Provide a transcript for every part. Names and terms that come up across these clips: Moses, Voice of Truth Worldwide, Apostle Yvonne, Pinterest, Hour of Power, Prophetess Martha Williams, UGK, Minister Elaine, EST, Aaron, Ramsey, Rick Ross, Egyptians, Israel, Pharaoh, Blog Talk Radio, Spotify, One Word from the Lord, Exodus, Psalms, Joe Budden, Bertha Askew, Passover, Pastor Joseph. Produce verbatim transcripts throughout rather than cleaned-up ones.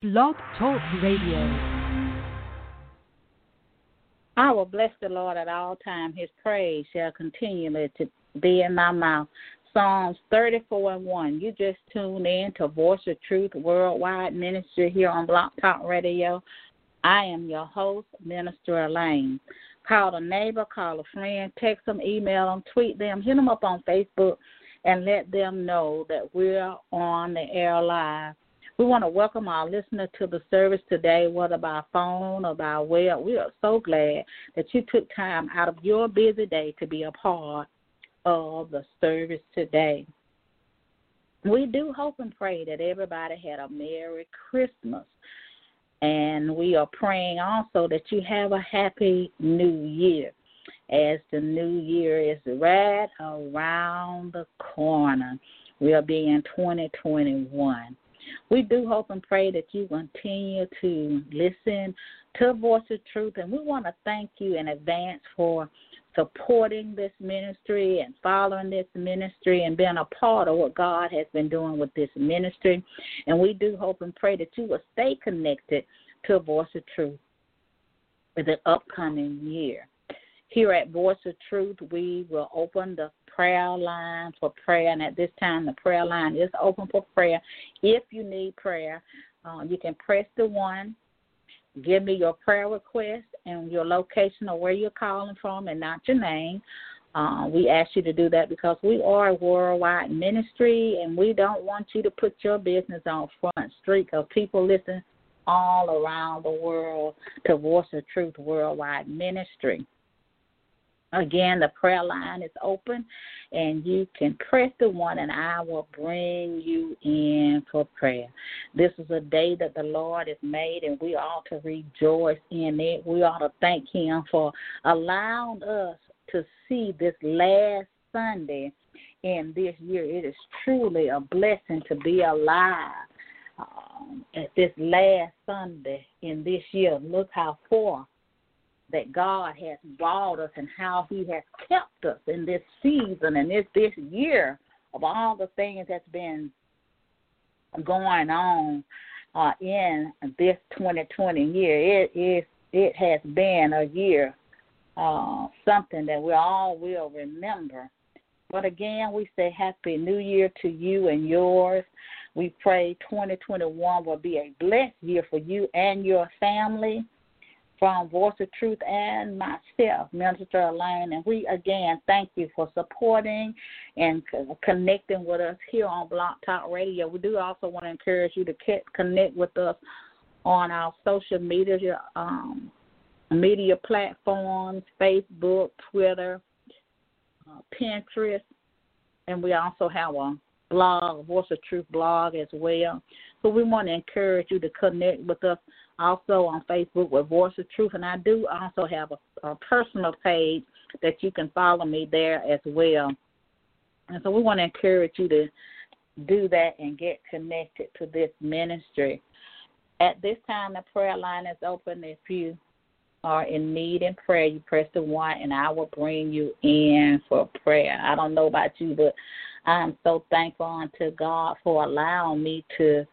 Blog Talk Radio. I will bless the Lord at all times. His praise shall continually to be in my mouth. Psalms thirty-four and one. You just tuned in to Voice of Truth Worldwide Ministry here on Blog Talk Radio. I am your host, Minister Elaine. Call a neighbor, call a friend, text them, email them, tweet them, hit them up on Facebook, and let them know that we're on the air live. We want to welcome our listener to the service today, whether by phone or by web. We are so glad that you took time out of your busy day to be a part of the service today. We do hope and pray that everybody had a Merry Christmas. And we are praying also that you have a Happy New Year, as the new year is right around the corner. We'll be in twenty twenty-one. We do hope and pray that you continue to listen to Voice of Truth, and we want to thank you in advance for supporting this ministry and following this ministry and being a part of what God has been doing with this ministry. And we do hope and pray that you will stay connected to Voice of Truth for the upcoming year. Here at Voice of Truth, we will open the prayer line for prayer, and at this time the prayer line is open for prayer. If you need prayer, uh, you can press the one, give me your prayer request and your location or where you're calling from and not your name. Uh, we ask you to do that because we are a worldwide ministry, and we don't want you to put your business on Front Street, because people listen all around the world to Voice of Truth Worldwide Ministry. Again, the prayer line is open, and you can press the one, and I will bring you in for prayer. This is a day that the Lord has made, and we ought to rejoice in it. We ought to thank Him for allowing us to see this last Sunday in this year. It is truly a blessing to be alive um, at this last Sunday in this year. Look how far that God has brought us and how He has kept us in this season and this, this year of all the things that's been going on uh, in this twenty twenty year. It is it has been a year, uh, something that we all will remember. But again, we say Happy New Year to you and yours. We pray twenty twenty-one will be a blessed year for you and your family. From Voice of Truth and myself, Minister Elaine, and we again thank you for supporting and connecting with us here on Blog Talk Radio. We do also want to encourage you to connect with us on our social media um, media platforms, Facebook, Twitter, uh, Pinterest, and we also have a blog, Voice of Truth blog as well. So we want to encourage you to connect with us also on Facebook with Voice of Truth. And I do also have a, a personal page that you can follow me there as well. And so we want to encourage you to do that and get connected to this ministry. At this time, the prayer line is open. If you are in need in prayer, you press the one, and I will bring you in for prayer. I don't know about you, but I'm so thankful unto God for allowing me to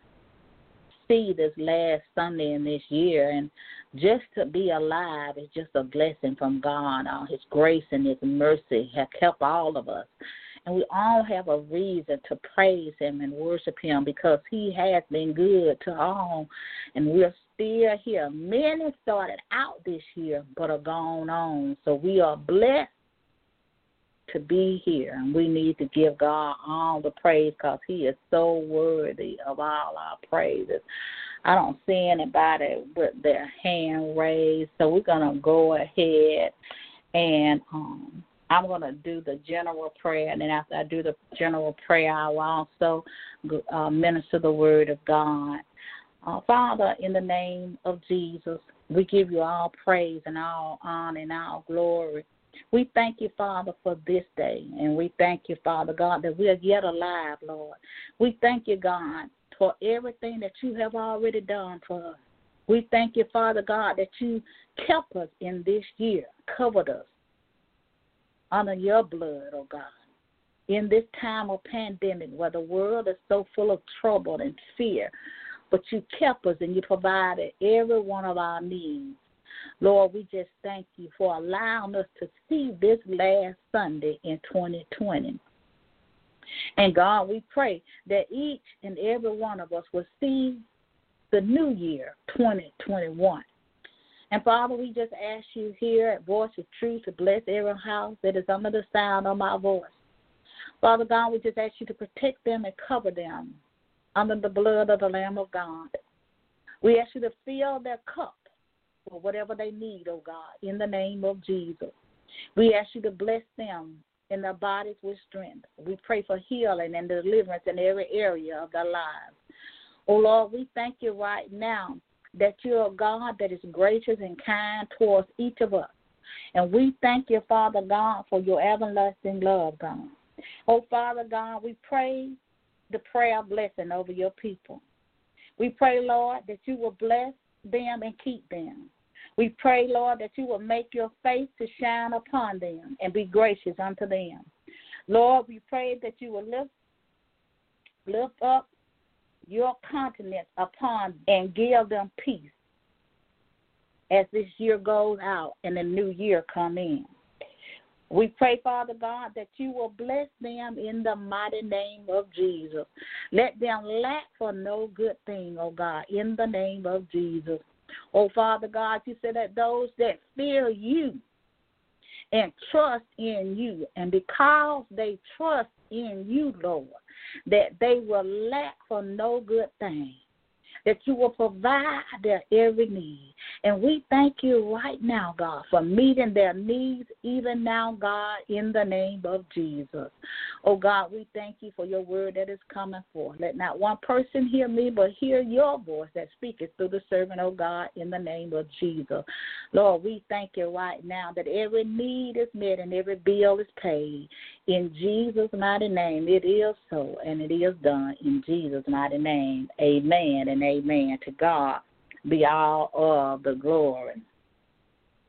see this last Sunday in this year, and just to be alive is just a blessing from God. All His grace and His mercy have helped all of us, and we all have a reason to praise Him and worship Him, because He has been good to all, and we're still here. Many started out this year but are gone on, so we are blessed to be here, and we need to give God all the praise, because He is so worthy of all our praises. I don't see anybody with their hand raised, so we're going to go ahead and um, I'm going to do the general prayer, and then after I do the general prayer, I will also uh, minister the word of God. Uh, Father, in the name of Jesus, we give you all praise and all honor and all glory. We thank you, Father, for this day, and we thank you, Father God, that we are yet alive, Lord. We thank you, God, for everything that you have already done for us. We thank you, Father God, that you kept us in this year, covered us under your blood, oh God. In this time of pandemic where the world is so full of trouble and fear, But you kept us and you provided every one of our needs. Lord, we just thank you for allowing us to see this last Sunday in twenty twenty. And God, we pray that each and every one of us will see the new year, twenty twenty-one. And Father, we just ask you here at Voice of Truth to bless every house that is under the sound of my voice. Father God, we just ask you to protect them and cover them under the blood of the Lamb of God. We ask you to fill their cup for whatever they need, oh God, in the name of Jesus. We ask you to bless them in their bodies with strength. We pray for healing and deliverance in every area of their lives. Oh, Lord, we thank you right now that you're a God that is gracious and kind towards each of us. And we thank you, Father God, for your everlasting love, God. Oh, Father God, we pray the prayer of blessing over your people. We pray, Lord, that you will bless them and keep them. We pray, Lord, that you will make your face to shine upon them and be gracious unto them. Lord, we pray that you will lift, lift up your countenance upon them and give them peace as this year goes out and the new year come in. We pray, Father God, that you will bless them in the mighty name of Jesus. Let them lack for no good thing, oh God, in the name of Jesus. Oh, Father God, you said that those that fear you and trust in you, and because they trust in you, Lord, that they will lack for no good thing, that you will provide their every need. And we thank you right now, God, for meeting their needs even now, God, in the name of Jesus. Oh, God, we thank you for your word that is coming forth. Let not one person hear me, but hear your voice that speaketh through the servant, oh, God, in the name of Jesus. Lord, we thank you right now that every need is met and every bill is paid. In Jesus' mighty name, it is so, and it is done. In Jesus' mighty name, amen and amen. Amen. To God be all of the glory.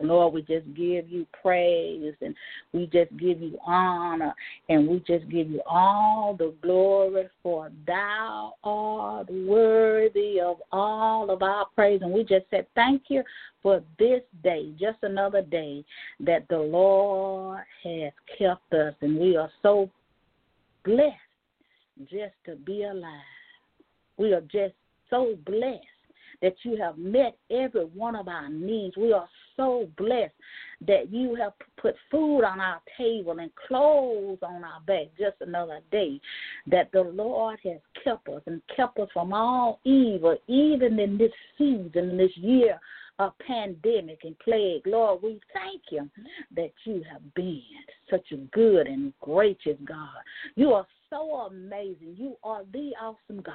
Lord, we just give you praise and we just give you honor and we just give you all the glory, for thou art worthy of all of our praise. And we just said thank you for this day, just another day that the Lord has kept us, and we are so blessed just to be alive. We are just so blessed that you have met every one of our needs. We are so blessed that you have put food on our table and clothes on our back, just another day that the Lord has kept us and kept us from all evil, even in this season, in this year of pandemic and plague. Lord, we thank you that you have been such a good and gracious God. You are so amazing. You are the awesome God.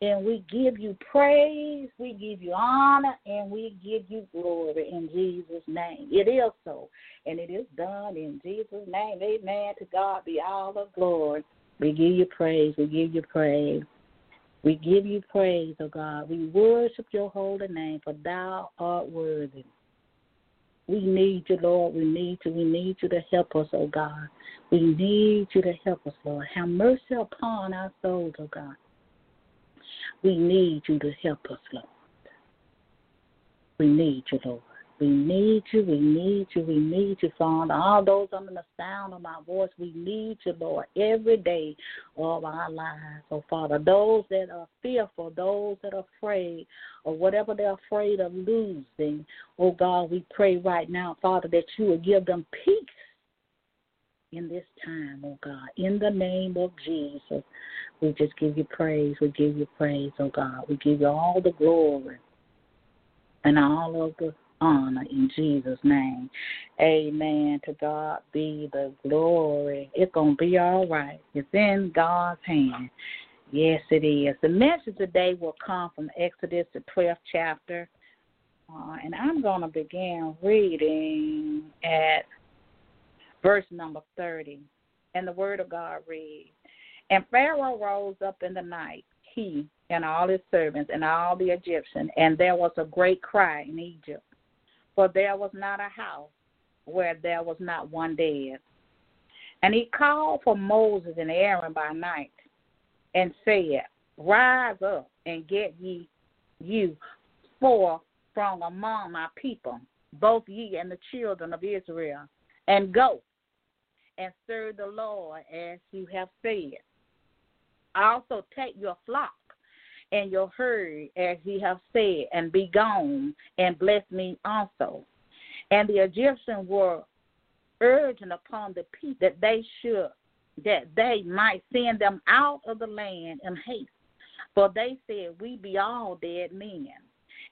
And we give you praise, we give you honor, and we give you glory in Jesus' name. It is so, and it is done in Jesus' name. Amen. To God be all the glory. We give you praise. We give you praise. We give you praise, O God. We worship your holy name, for thou art worthy. We need you, Lord. We need you. We need you to help us, O God. We need you to help us, Lord. Have mercy upon our souls, O God. We need you to help us, Lord. We need you, Lord. We need you, we need you, we need you, Father. All those under the sound of my voice, we need you, Lord, every day of our lives. Oh, Father, those that are fearful, those that are afraid, or whatever they're afraid of losing, oh, God, we pray right now, Father, that you will give them peace in this time, oh God, in the name of Jesus. We just give you praise. We give you praise, oh God. We give you all the glory and all of the honor in Jesus' name. Amen. To God be the glory. It's going to be all right. It's in God's hand. Yes, it is. The message today will come from Exodus, the twelfth chapter. Uh, and I'm going to begin reading at verse number thirty, and the word of God reads, "And Pharaoh rose up in the night, he and all his servants and all the Egyptians, and there was a great cry in Egypt, for there was not a house where there was not one dead. And he called for Moses and Aaron by night and said, Rise up and get ye you forth from among my people, both ye and the children of Israel, and go and serve the Lord as you have said. Also take your flock and your herd as ye have said, and be gone, and bless me also. And the Egyptians were urging upon the people that they should, that they might send them out of the land in haste. For they said, we be all dead men.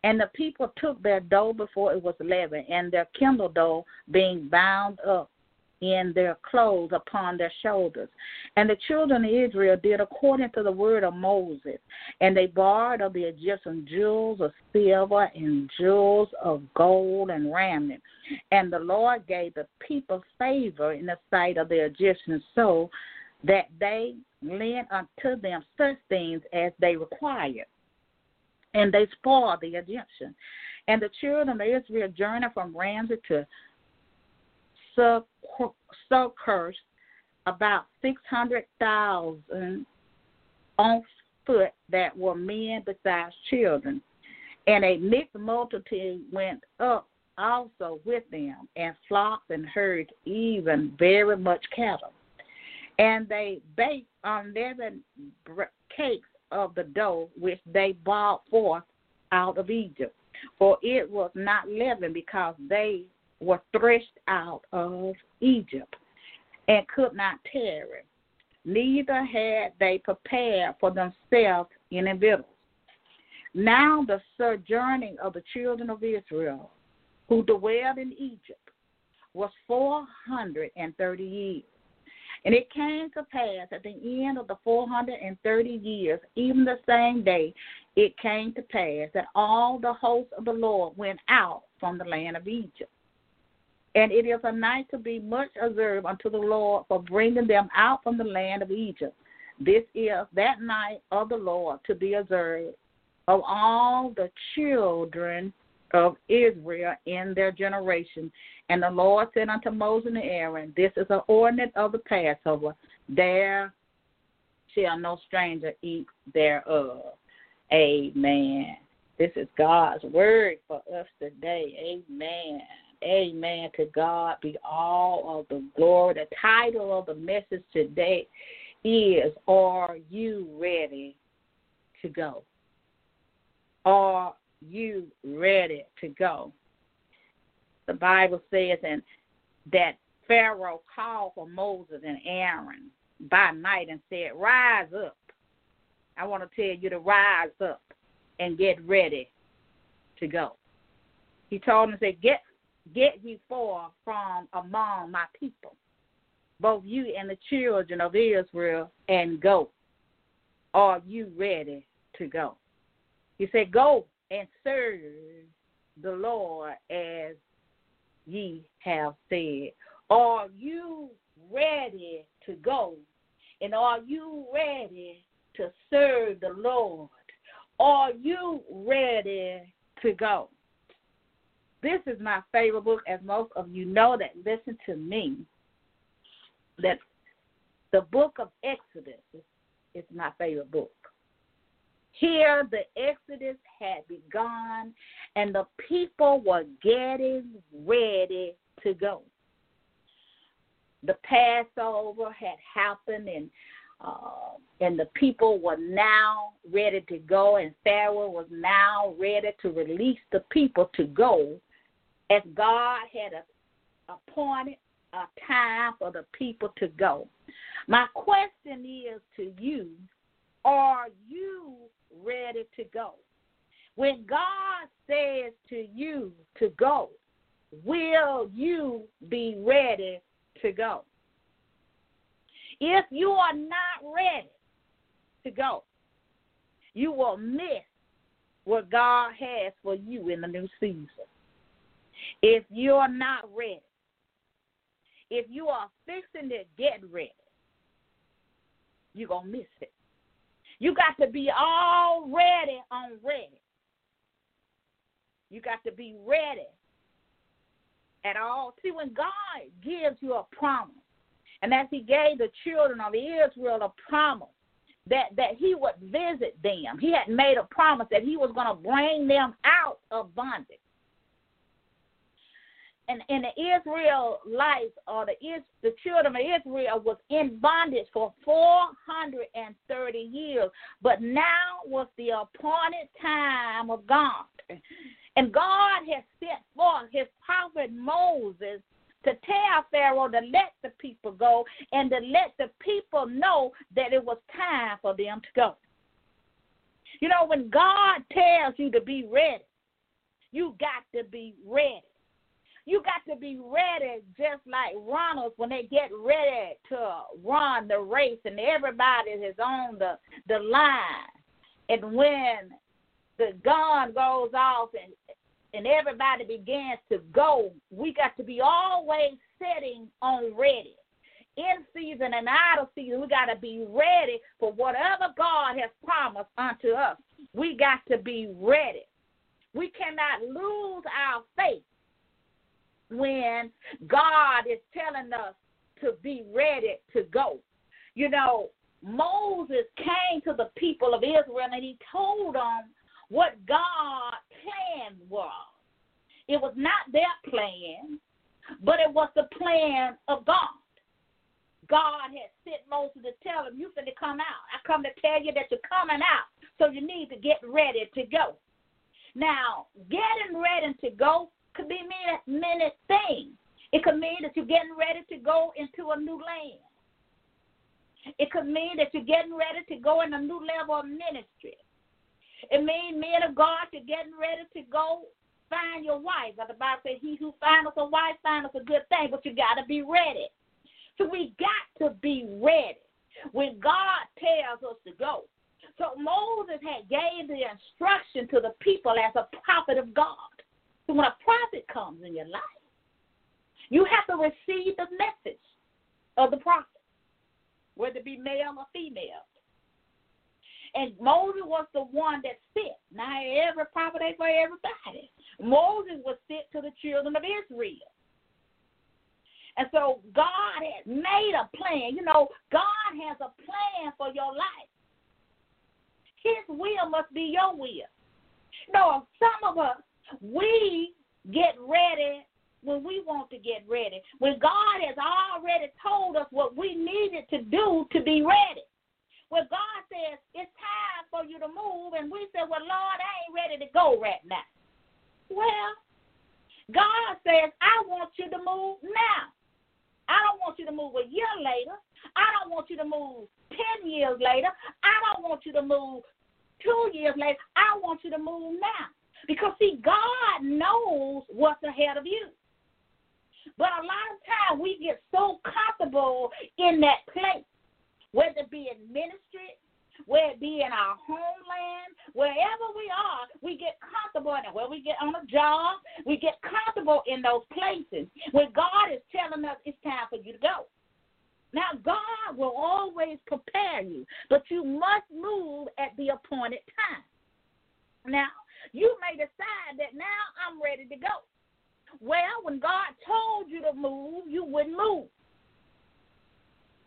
And the people took their dough before it was leavened, and their kindle dough being bound up in their clothes upon their shoulders. And the children of Israel did according to the word of Moses, and they borrowed of the Egyptian jewels of silver and jewels of gold and raiment. And the Lord gave the people favor in the sight of the Egyptians, so that they lent unto them such things as they required. And they spoiled the Egyptians. And the children of Israel journeyed from Ramsey to So cursed about six hundred thousand on foot that were men besides children. And a mixed multitude went up also with them, and flocks and herds, even very much cattle. And they baked unleavened cakes of the dough which they brought forth out of Egypt, for it was not leavened, because they were threshed out of Egypt and could not tarry. Neither had they prepared for themselves any victuals. Now the sojourning of the children of Israel, who dwelled in Egypt, was four hundred and thirty years. And it came to pass at the end of the four hundred and thirty years, even the same day, it came to pass that all the hosts of the Lord went out from the land of Egypt. And it is a night to be much observed unto the Lord for bringing them out from the land of Egypt. This is that night of the Lord to be observed of all the children of Israel in their generation. And the Lord said unto Moses and Aaron, this is an ordinance of the Passover. There shall no stranger eat thereof. Amen. This is God's word for us today. Amen. Amen. To God be all of the glory. The title of the message today is, are you ready to go? Are you ready to go? The Bible says and that Pharaoh called for Moses and Aaron by night and said, rise up. I want to tell you to rise up and get ready to go. He told them, said, get Get ye forth from among my people, both you and the children of Israel, and go. Are you ready to go? He said, go and serve the Lord as ye have said. Are you ready to go? And are you ready to serve the Lord? Are you ready to go? This is my favorite book, as most of you know that listen to me, that the book of Exodus is, is my favorite book. Here the Exodus had begun, and the people were getting ready to go. The Passover had happened, and uh, and the people were now ready to go, and Pharaoh was now ready to release the people to go, as God had a, appointed a time for the people to go. My question is to you, are you ready to go? When God says to you to go, will you be ready to go? If you are not ready to go, you will miss what God has for you in the new season. If you are not ready, if you are fixing to get ready, you're going to miss it. You got to be already on ready. You got to be ready at all. See, when God gives you a promise, and as he gave the children of Israel a promise, that, that he would visit them. He had made a promise that he was going to bring them out of bondage. And, and the Israelites, or the, the children of Israel, was in bondage for four hundred thirty years. But now was the appointed time of God. And God has sent forth his prophet Moses to tell Pharaoh to let the people go and to let the people know that it was time for them to go. You know, when God tells you to be ready, you got to be ready. You got to be ready just like runners when they get ready to run the race and everybody is on the, the line. And when the gun goes off and and everybody begins to go, we got to be always sitting on ready. In season and out of season, we got to be ready for whatever God has promised unto us. We got to be ready. We cannot lose our faith when God is telling us to be ready to go. You know, Moses came to the people of Israel and he told them what God's plan was. It was not their plan, but it was the plan of God. God had sent Moses to tell him, you finna come out. I come to tell you that you're coming out, so you need to get ready to go. Now, getting ready to go could be many, many things. It could mean that you're getting ready to go into a new land. It could mean that you're getting ready to go in a new level of ministry. It means, men of God, you're getting ready to go find your wife. But the Bible says, he who findeth a wife findeth a good thing, but you got to be ready. So we got to be ready when God tells us to go. So Moses had gave the instruction to the people as a prophet of God. So when a prophet comes in your life, you have to receive the message of the prophet, whether it be male or female. And Moses was the one that sent. Now, every prophet ain't for everybody. Moses was sent to the children of Israel. And so God has made a plan. You know, God has a plan for your life. His will must be your will. You know, some of us, we get ready when we want to get ready, when God has already told us what we needed to do to be ready. Well, God says, it's time for you to move, and we say, well, Lord, I ain't ready to go right now. Well, God says, I want you to move now. I don't want you to move a year later. I don't want you to move ten years later. I don't want you to move two years later. I want you to move now. Because, see, God knows what's ahead of you. But a lot of times we get so comfortable in that place, whether it be in ministry, whether it be in our homeland, wherever we are, we get comfortable in it. Where we get on a job, we get comfortable in those places when God is telling us it's time for you to go. Now, God will always prepare you, but you must move at the appointed time. Now, you may decide that now I'm ready to go. Well, when God told you to move, you wouldn't move.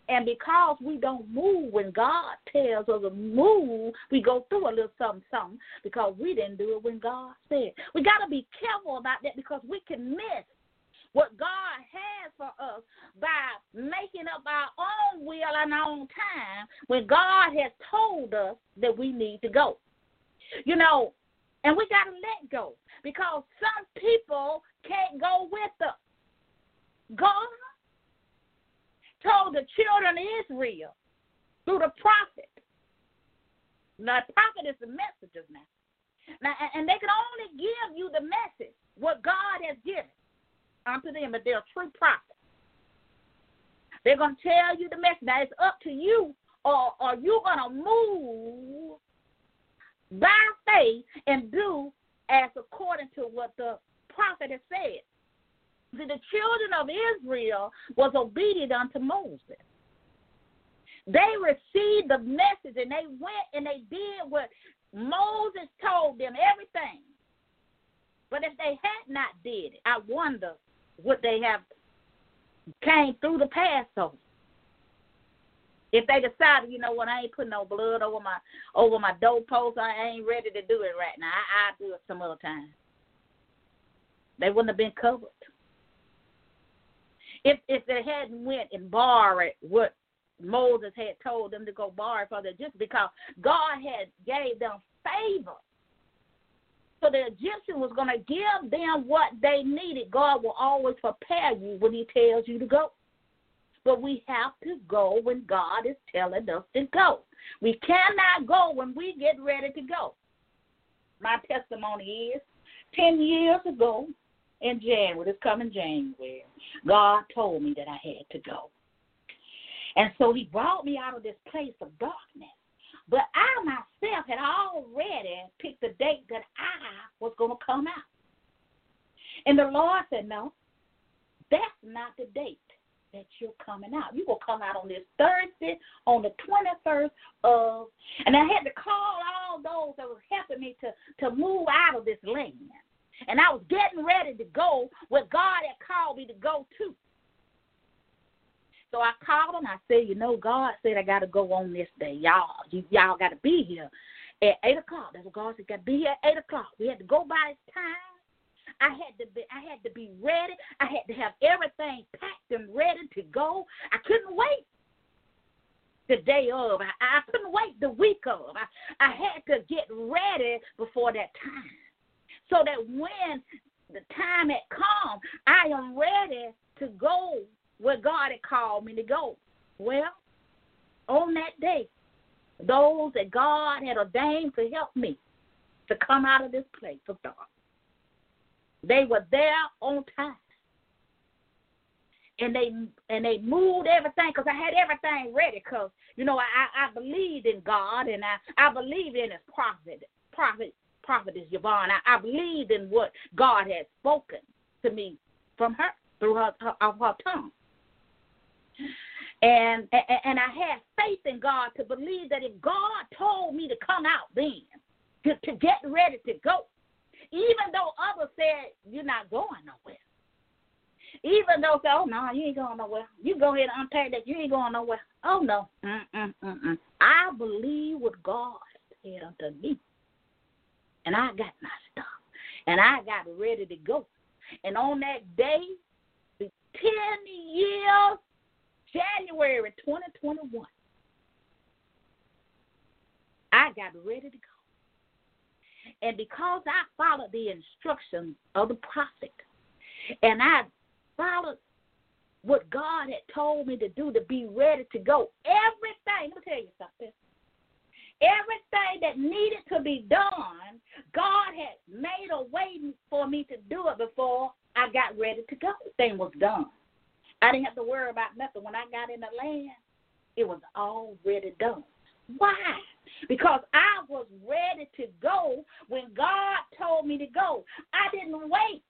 And because we don't move when God tells us to move, we go through a little something, something, because we didn't do it when God said. We got to be careful about that, because we can miss what God has for us by making up our own will and our own time when God has told us that we need to go. You know, and we got to let go, because some people can't go with us. God told the children of Israel through the prophet. Now, the prophet is the messenger now. Now, and they can only give you the message, what God has given unto them, but they're true prophets. They're going to tell you the message. Now, it's up to you, or are you going to move by faith and do as according to what the prophet has said? The children of Israel was obedient unto Moses. They received the message, and they went and they did what Moses told them, everything. But if they had not did it, I wonder would they have came through the Passover. If they decided, you know what, I ain't putting no blood over my over my doorpost, I ain't ready to do it right now. I, I'll do it some other time. They wouldn't have been covered. If if they hadn't went and borrowed what Moses had told them to go borrow for them, just because God had gave them favor. So the Egyptian was going to give them what they needed. God will always prepare you when he tells you to go. But we have to go when God is telling us to go. We cannot go when we get ready to go. My testimony is ten years ago in January, this coming January, God told me that I had to go. And so he brought me out of this place of darkness. But I myself had already picked the date that I was going to come out. And the Lord said, no, that's not the date that you're coming out. You're going to come out on this Thursday, on the twenty-first of, and I had to call all those that was helping me to, to move out of this land. And I was getting ready to go where God had called me to go to. So I called him. I said, you know, God said I got to go on this day. Y'all, you, y'all got to be here at eight o'clock. That's what God said. Got to be here at eight o'clock. We had to go by this time. I had to be, I had to be ready. I had to have everything packed and ready to go. I couldn't wait the day of. I, I couldn't wait the week of. I, I had to get ready before that time so that when the time had come, I am ready to go where God had called me to go. Well, on that day, those that God had ordained to help me to come out of this place of darkness, they were there on time. And they and they moved everything, because I had everything ready, because, you know, I, I believed in God, and I, I believed in his prophet, prophet, prophetess Yvonne. I, I believed in what God had spoken to me from her, through her, her, her tongue. And, and and I had faith in God to believe that if God told me to come out then, to, to get ready to go, even though others said, you're not going nowhere. Even though, said, oh, no, you ain't going nowhere. You go ahead and unpack that. You ain't going nowhere. Oh, no. Mm-mm, mm-mm. I believe what God said unto me. And I got my stuff. And I got ready to go. And on that day, ten years, January twenty twenty-one, I got ready to go. And because I followed the instructions of the prophet, and I followed what God had told me to do to be ready to go, everything, let me tell you something, everything that needed to be done, God had made a way for me to do it before I got ready to go. Everything was done. I didn't have to worry about nothing. When I got in the land, it was already done. Why? Because I was ready to go when God told me to go. I didn't wait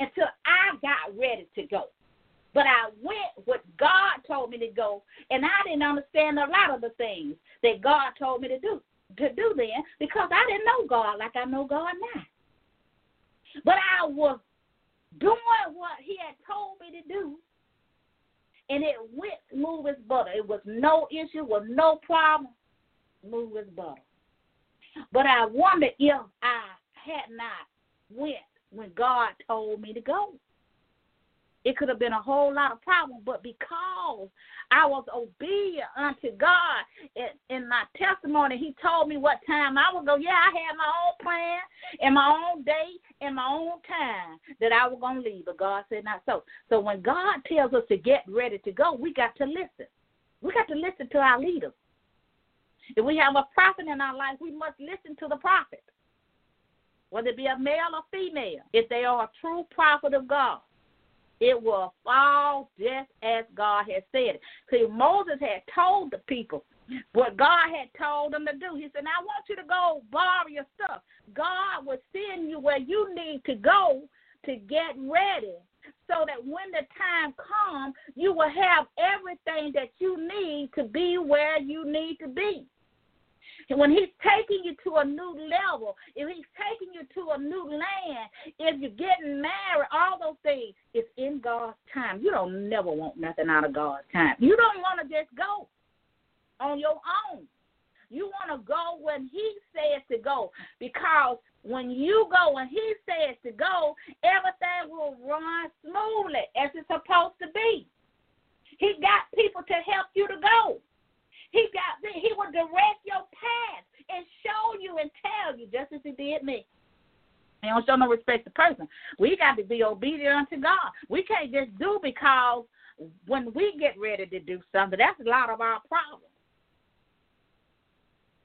until I got ready to go. But I went what God told me to go, and I didn't understand a lot of the things that God told me to do, to do then, because I didn't know God like I know God now. But I was doing what he had told me to do, and it went smooth as butter. It was no issue, was no problem, smooth as butter. But I wondered if I had not went when God told me to go. It could have been a whole lot of problems, but because I was obedient unto God, in, in my testimony, he told me what time I would go. Yeah, I had my own plan and my own day and my own time that I was going to leave, but God said not so. So when God tells us to get ready to go, we got to listen. We got to listen to our leaders. If we have a prophet in our life, we must listen to the prophet, whether it be a male or female. If they are a true prophet of God, it will fall just as God has said it. See, Moses had told the people what God had told them to do. He said, now I want you to go borrow your stuff. God will send you where you need to go to get ready so that when the time comes, you will have everything that you need to be where you need to be. And when he's taking you to a new level, if he's taking you to a new land, if you're getting married, all those things, it's in God's time. You don't never want nothing out of God's time. You don't want to just go. on your own. You want to go when he says to go, because when you go when he says to go, everything will run smoothly as it's supposed to be. He got people to help you to go. He got he will direct your path and show you and tell you, just as he did me. He don't show no respect to person. We got to be obedient unto God. We can't just do because when we get ready to do something, that's a lot of our problems.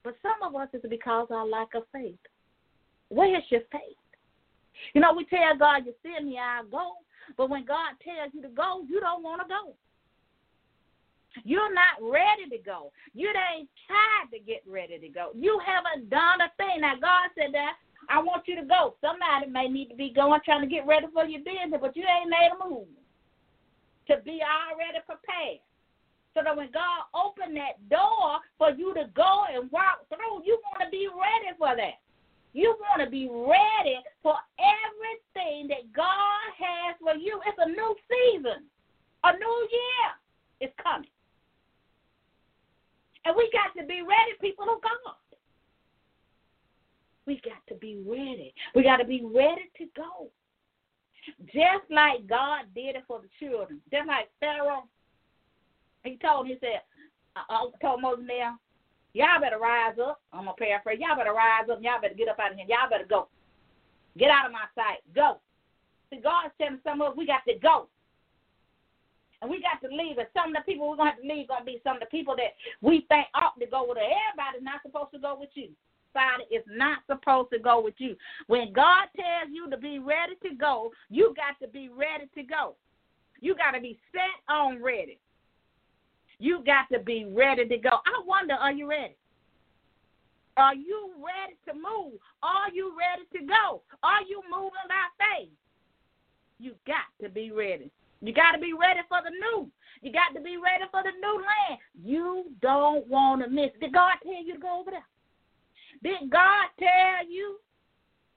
But some of us, it's because of our lack of faith. Where's your faith? You know, we tell God, you send me, I'll go. But when God tells you to go, you don't want to go. You're not ready to go. You ain't tried to get ready to go. You haven't done a thing. Now, God said that, I want you to go. Somebody may need to be going, trying to get ready for your business, but you ain't made a move to be already prepared. So that when God opened that door for you to go and walk through, you want to be ready for that. You want to be ready for everything that God has for you. It's a new season. A new year is coming. And we got to be ready, people of God. We got to be ready. We got to be ready to go. Just like God did it for the children. Just like Pharaoh, he told him, he said, I told Moses now, y'all better rise up. I'm going to paraphrase. Y'all better rise up. Y'all better get up out of here. Y'all better go. Get out of my sight. Go. See, God's telling some of us, we got to go. And we got to leave. And some of the people we're going to have to leave going to be some of the people that we think ought to go with us. Everybody's not supposed to go with you. It's not supposed to go with you. When God tells you to be ready to go, you got to be ready to go. You got to be set on ready. You got to be ready to go. I wonder, are you ready? Are you ready to move? Are you ready to go? Are you moving by faith? You got to be ready. You got to be ready for the new. You got to be ready for the new land. You don't want to miss. Did God tell you to go over there? Did God tell you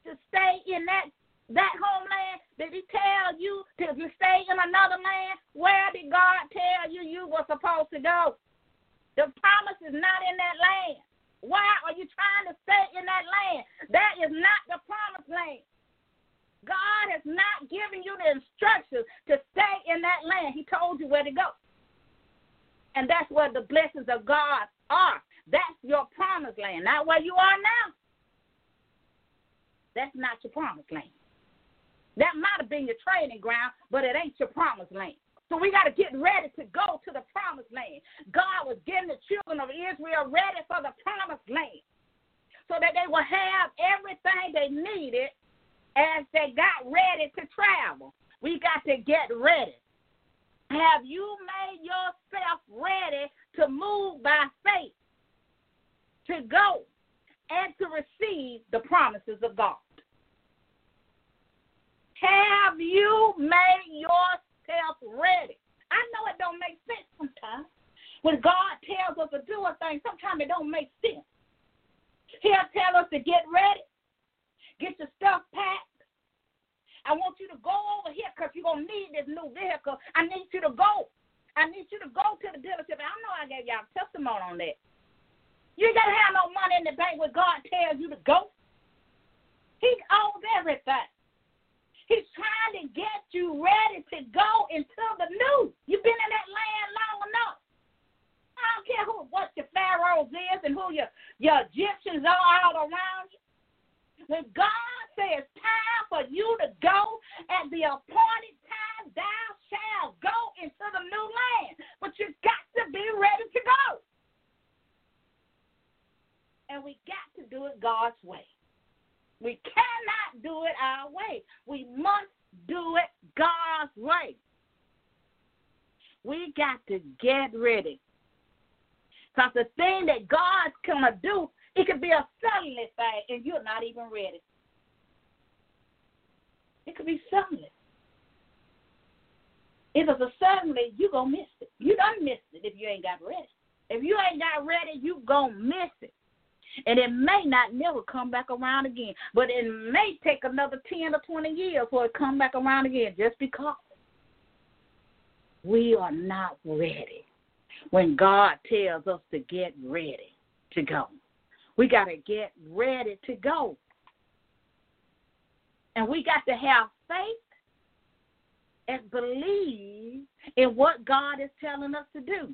to stay in that, that homeland? Did he tell you to stay in another land? Where did God tell you you were supposed to go? The promise is not in that land. Why are you trying to stay in that land? That is not the promised land. God has not given you the instructions to stay in that land. He told you where to go. And that's where the blessings of God are. That's your promised land, not where you are now. That's not your promised land. That might have been your training ground, but it ain't your promised land. So we got to get ready to go to the promised land. God was getting the children of Israel ready for the promised land so that they would have everything they needed as they got ready to travel. We got to get ready. Have you made yourself ready to move by faith? To go and to receive the promises of God. Have you made yourself ready? I know it don't make sense sometimes. When God tells us to do a thing, sometimes it don't make sense. He'll tell us to get ready. Get your stuff packed. I want you to go over here because you're going to need this new vehicle. I need you to go. I need you to go to the dealership. I know I gave y'all a testimony on that. You ain't got to have no money in the bank when God tells you to go. He owns everything. He's trying to get you ready to go into the new. You've been in that land long enough. I don't care who, what your Pharaohs is and who your, your Egyptians are all around you. When God says time for you to go, at the appointed time thou shalt go into the new land. But you got to be ready to go. And we got to do it God's way. We cannot do it our way. We must do it God's way. We got to get ready. Because the thing that God's going to do, it could be a suddenly thing, and you're not even ready. It could be suddenly. If it's a suddenly, you're going to miss it. You done missed it if you ain't got ready. If you ain't got ready, you're going to miss it. And it may not never come back around again. But it may take another ten or twenty years for it to come back around again just because we are not ready. when God tells us to get ready to go. We got to get ready to go. And we got to have faith and believe in what God is telling us to do.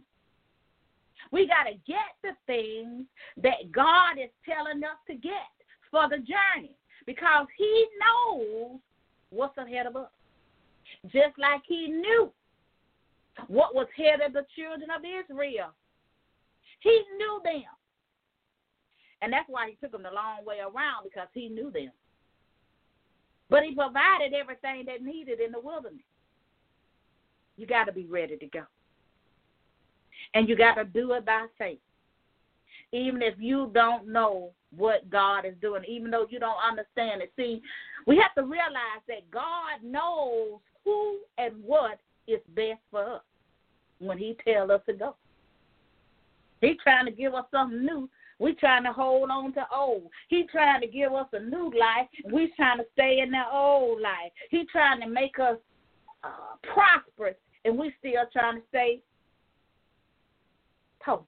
We got to get the things that God is telling us to get for the journey, because he knows what's ahead of us, just like he knew what was ahead of the children of Israel. He knew them. And that's why he took them the long way around, because he knew them. But he provided everything they needed in the wilderness. You got to be ready to go. And you got to do it by faith. Even if you don't know what God is doing, even though you don't understand it. See, we have to realize that God knows who and what is best for us when he tells us to go. He's trying to give us something new. We're trying to hold on to old. He's trying to give us a new life. We're trying to stay in the old life. He's trying to make us uh, prosperous, and we're still trying to stay poor.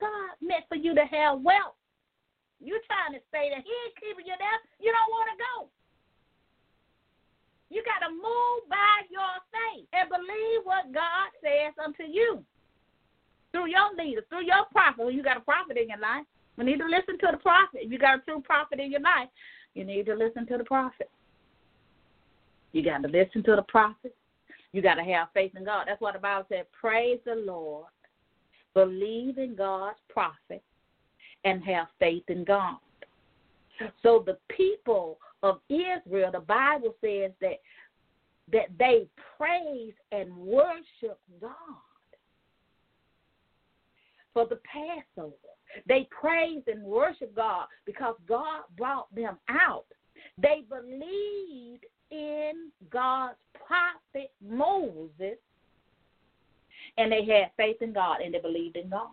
God meant for you to have wealth. You're trying to stay there. He ain't keeping you there. You don't want to go. You got to move by your faith and believe what God says unto you. Through your leaders, through your prophet. When you got a prophet in your life, you need to listen to the prophet. If you got a true prophet in your life, you need to listen to the prophet. You got to listen to the prophet. You got to have faith in God. That's what the Bible said. Praise the Lord. Believe in God's prophet and have faith in God. So the people of Israel, the Bible says that that they praise and worship God for the Passover. They praise and worship God because God brought them out. They believed in God's prophet Moses, and they had faith in God, and they believed in God.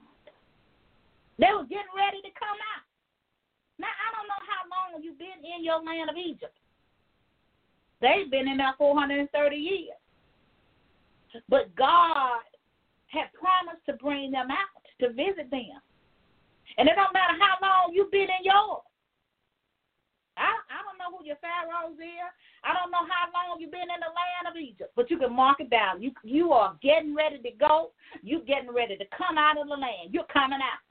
They were getting ready to come out. Now, I don't know how long you've been in your land of Egypt. They've been in there four hundred thirty years. But God had promised to bring them out, to visit them. And it don't matter how long you've been in yours. I, I don't know who your pharaohs is. I don't know how long you've been in the land of Egypt, but you can mark it down. You you are getting ready to go. You're getting ready to come out of the land. You're coming out.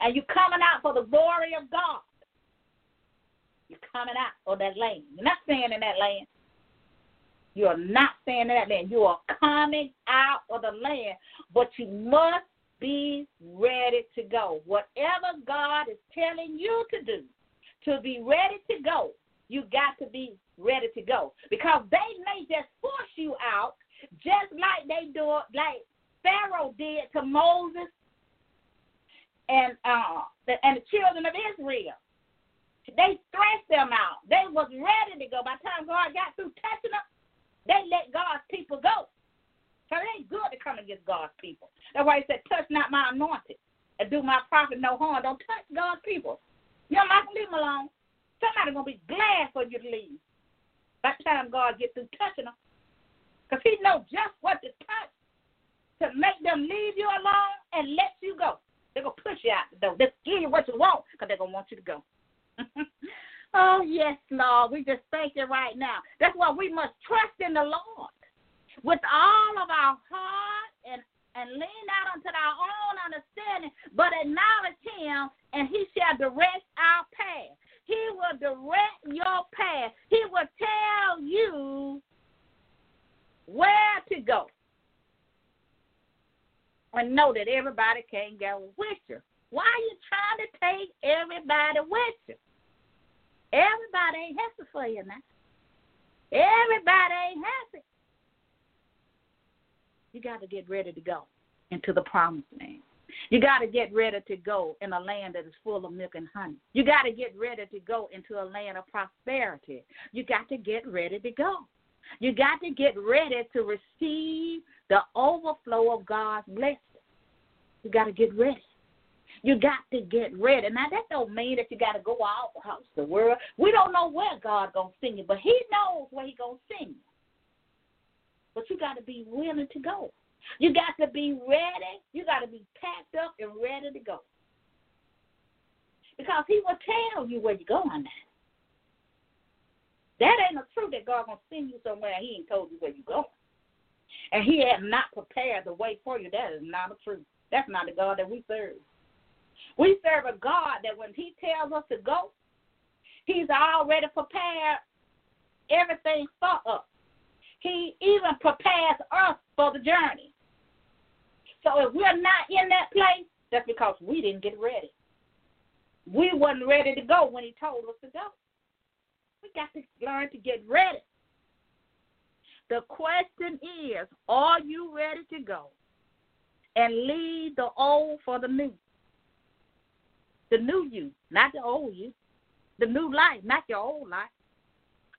And you're coming out for the glory of God. You're coming out of that land. You're not staying in that land. You are not staying in that land. You are coming out of the land, but you must be ready to go. Whatever God is telling you to do, to be ready to go, you got to be ready to go, because they may just force you out, just like they do, like Pharaoh did to Moses and uh, the, and the children of Israel. They thrashed them out. They was ready to go. By the time God got through touching them, they let God's people go. So it ain't good to come against God's people. That's why he said, "Touch not my anointed, and do my prophet no harm." Don't touch God's people. You don't like to leave them alone. Somebody's going to be glad for you to leave by the time God gets through touching them, because he knows just what to touch to make them leave you alone and let you go. They're going to push you out the door. They'll give you what you want, because they're going to want you to go. Oh, yes, Lord. We just thank you right now. That's why we must trust in the Lord with all of our heart and and lean not unto our own understanding, but acknowledge him, and he shall direct our path. He will direct your path. He will tell you where to go. And know that everybody can't go with you. Why are you trying to take everybody with you? Everybody ain't happy for you now. Everybody ain't happy. You got to get ready to go into the promised land. You got to get ready to go in a land that is full of milk and honey. You got to get ready to go into a land of prosperity. You got to get ready to go. You got to get ready to receive the overflow of God's blessing. You got to get ready. You got to get ready. Now, that don't mean that you got to go out across the world. We don't know where God's going to send you, but he knows where he's going to send you. But you got to be willing to go. You got to be ready. You got to be packed up and ready to go. Because he will tell you where you're going now. That ain't the truth that God going to send you somewhere and he ain't told you where you're going. And he has not prepared the way for you. That is not the truth. That's not the God that we serve. We serve a God that when he tells us to go, he's already prepared everything for us. He even prepares us for the journey. So if we're not in that place, that's because we didn't get ready. We wasn't ready to go when he told us to go. We got to learn to get ready. The question is, are you ready to go and leave the old for the new? The new you, not the old you. The new life, not your old life.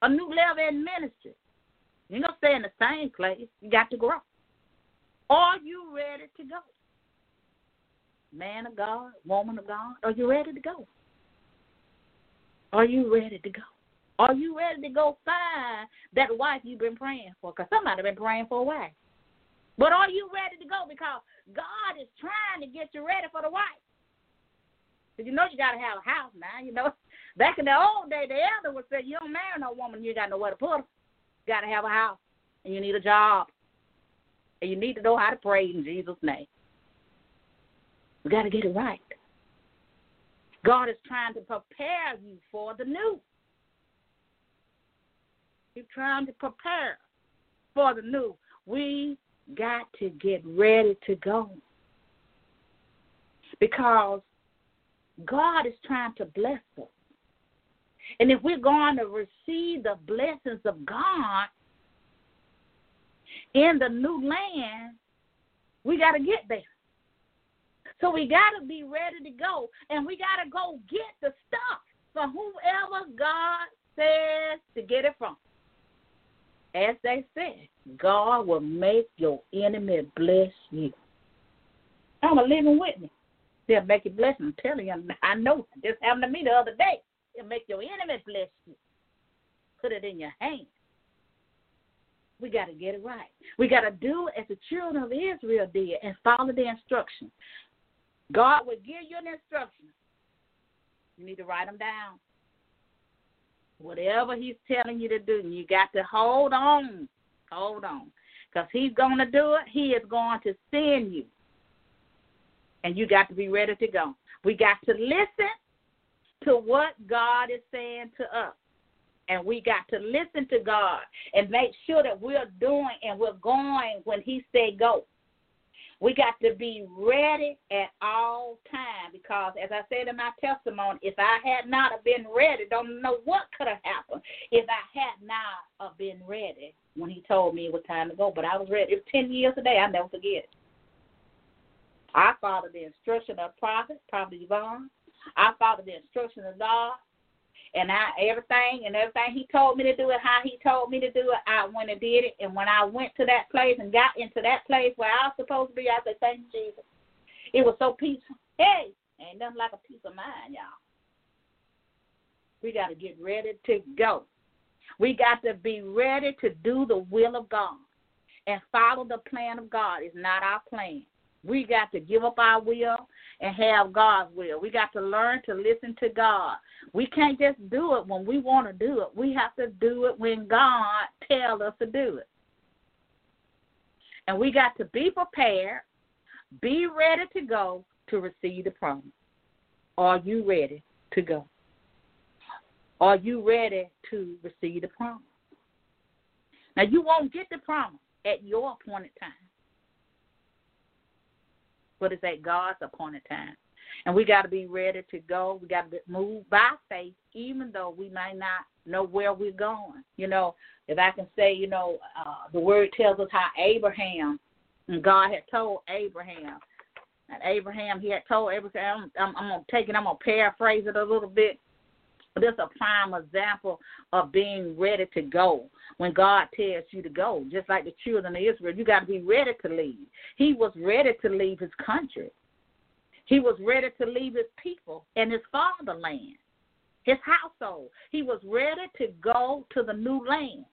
A new level in ministry. You're not stay in the same place. You got to grow. Are you ready to go? Man of God, woman of God, are you ready to go? Are you ready to go? Are you ready to go find that wife you've been praying for? Because somebody been praying for a wife. But are you ready to go? Because God is trying to get you ready for the wife. Because you know you got to have a house now, you know. Back in the old day, the elder would say, you don't marry no woman, you got nowhere to put her. You got to have a house, and you need a job, and you need to know how to pray in Jesus' name. We got to get it right. God is trying to prepare you for the new. He's trying to prepare for the new. We got to get ready to go. Because God is trying to bless us. And if we're going to receive the blessings of God in the new land, we got to get there. So we got to be ready to go, and we got to go get the stuff from whoever God says to get it from. As they said, God will make your enemy bless you. I'm a living witness. They'll make you bless you. I'm telling you, I know. This happened to me the other day. And make your enemy bless you. Put it in your hand. We got to get it right. We got to do as the children of Israel did and follow the instructions. God will give you an instruction. You need to write them down. Whatever he's telling you to do, you got to hold on. Hold on. Because he's going to do it. He is going to send you. And you got to be ready to go. We got to listen to what God is saying to us. And we got to listen to God and make sure that we're doing and we're going when he said go. We got to be ready at all times because, as I said in my testimony, if I had not have been ready, don't know what could have happened if I had not have been ready when he told me it was time to go. But I was ready. It was ten years today. I'll never forget it. I followed the instruction of prophet, Prophet Yvonne. I followed the instructions of God, and I everything and everything he told me to do it, how he told me to do it, I went and did it. And when I went to that place and got into that place where I was supposed to be, I said, thank you, Jesus. It was so peaceful. Hey, ain't nothing like a peace of mind, y'all. We got to get ready to go. We got to be ready to do the will of God and follow the plan of God. It's not our plan. We got to give up our will and have God's will. We got to learn to listen to God. We can't just do it when we want to do it. We have to do it when God tells us to do it. And we got to be prepared, be ready to go to receive the promise. Are you ready to go? Are you ready to receive the promise? Now, you won't get the promise at your appointed time. But it's at God's appointed time. And we got to be ready to go. We got to move by faith, even though we might not know where we're going. You know, if I can say, you know, uh, the word tells us how Abraham, and God had told Abraham, and Abraham, he had told Abraham, I'm, I'm, I'm going to take it, I'm going to paraphrase it a little bit. But this is a prime example of being ready to go when God tells you to go. Just like the children of Israel, you got to be ready to leave. He was ready to leave his country. He was ready to leave his people and his fatherland, his household. He was ready to go to the new land.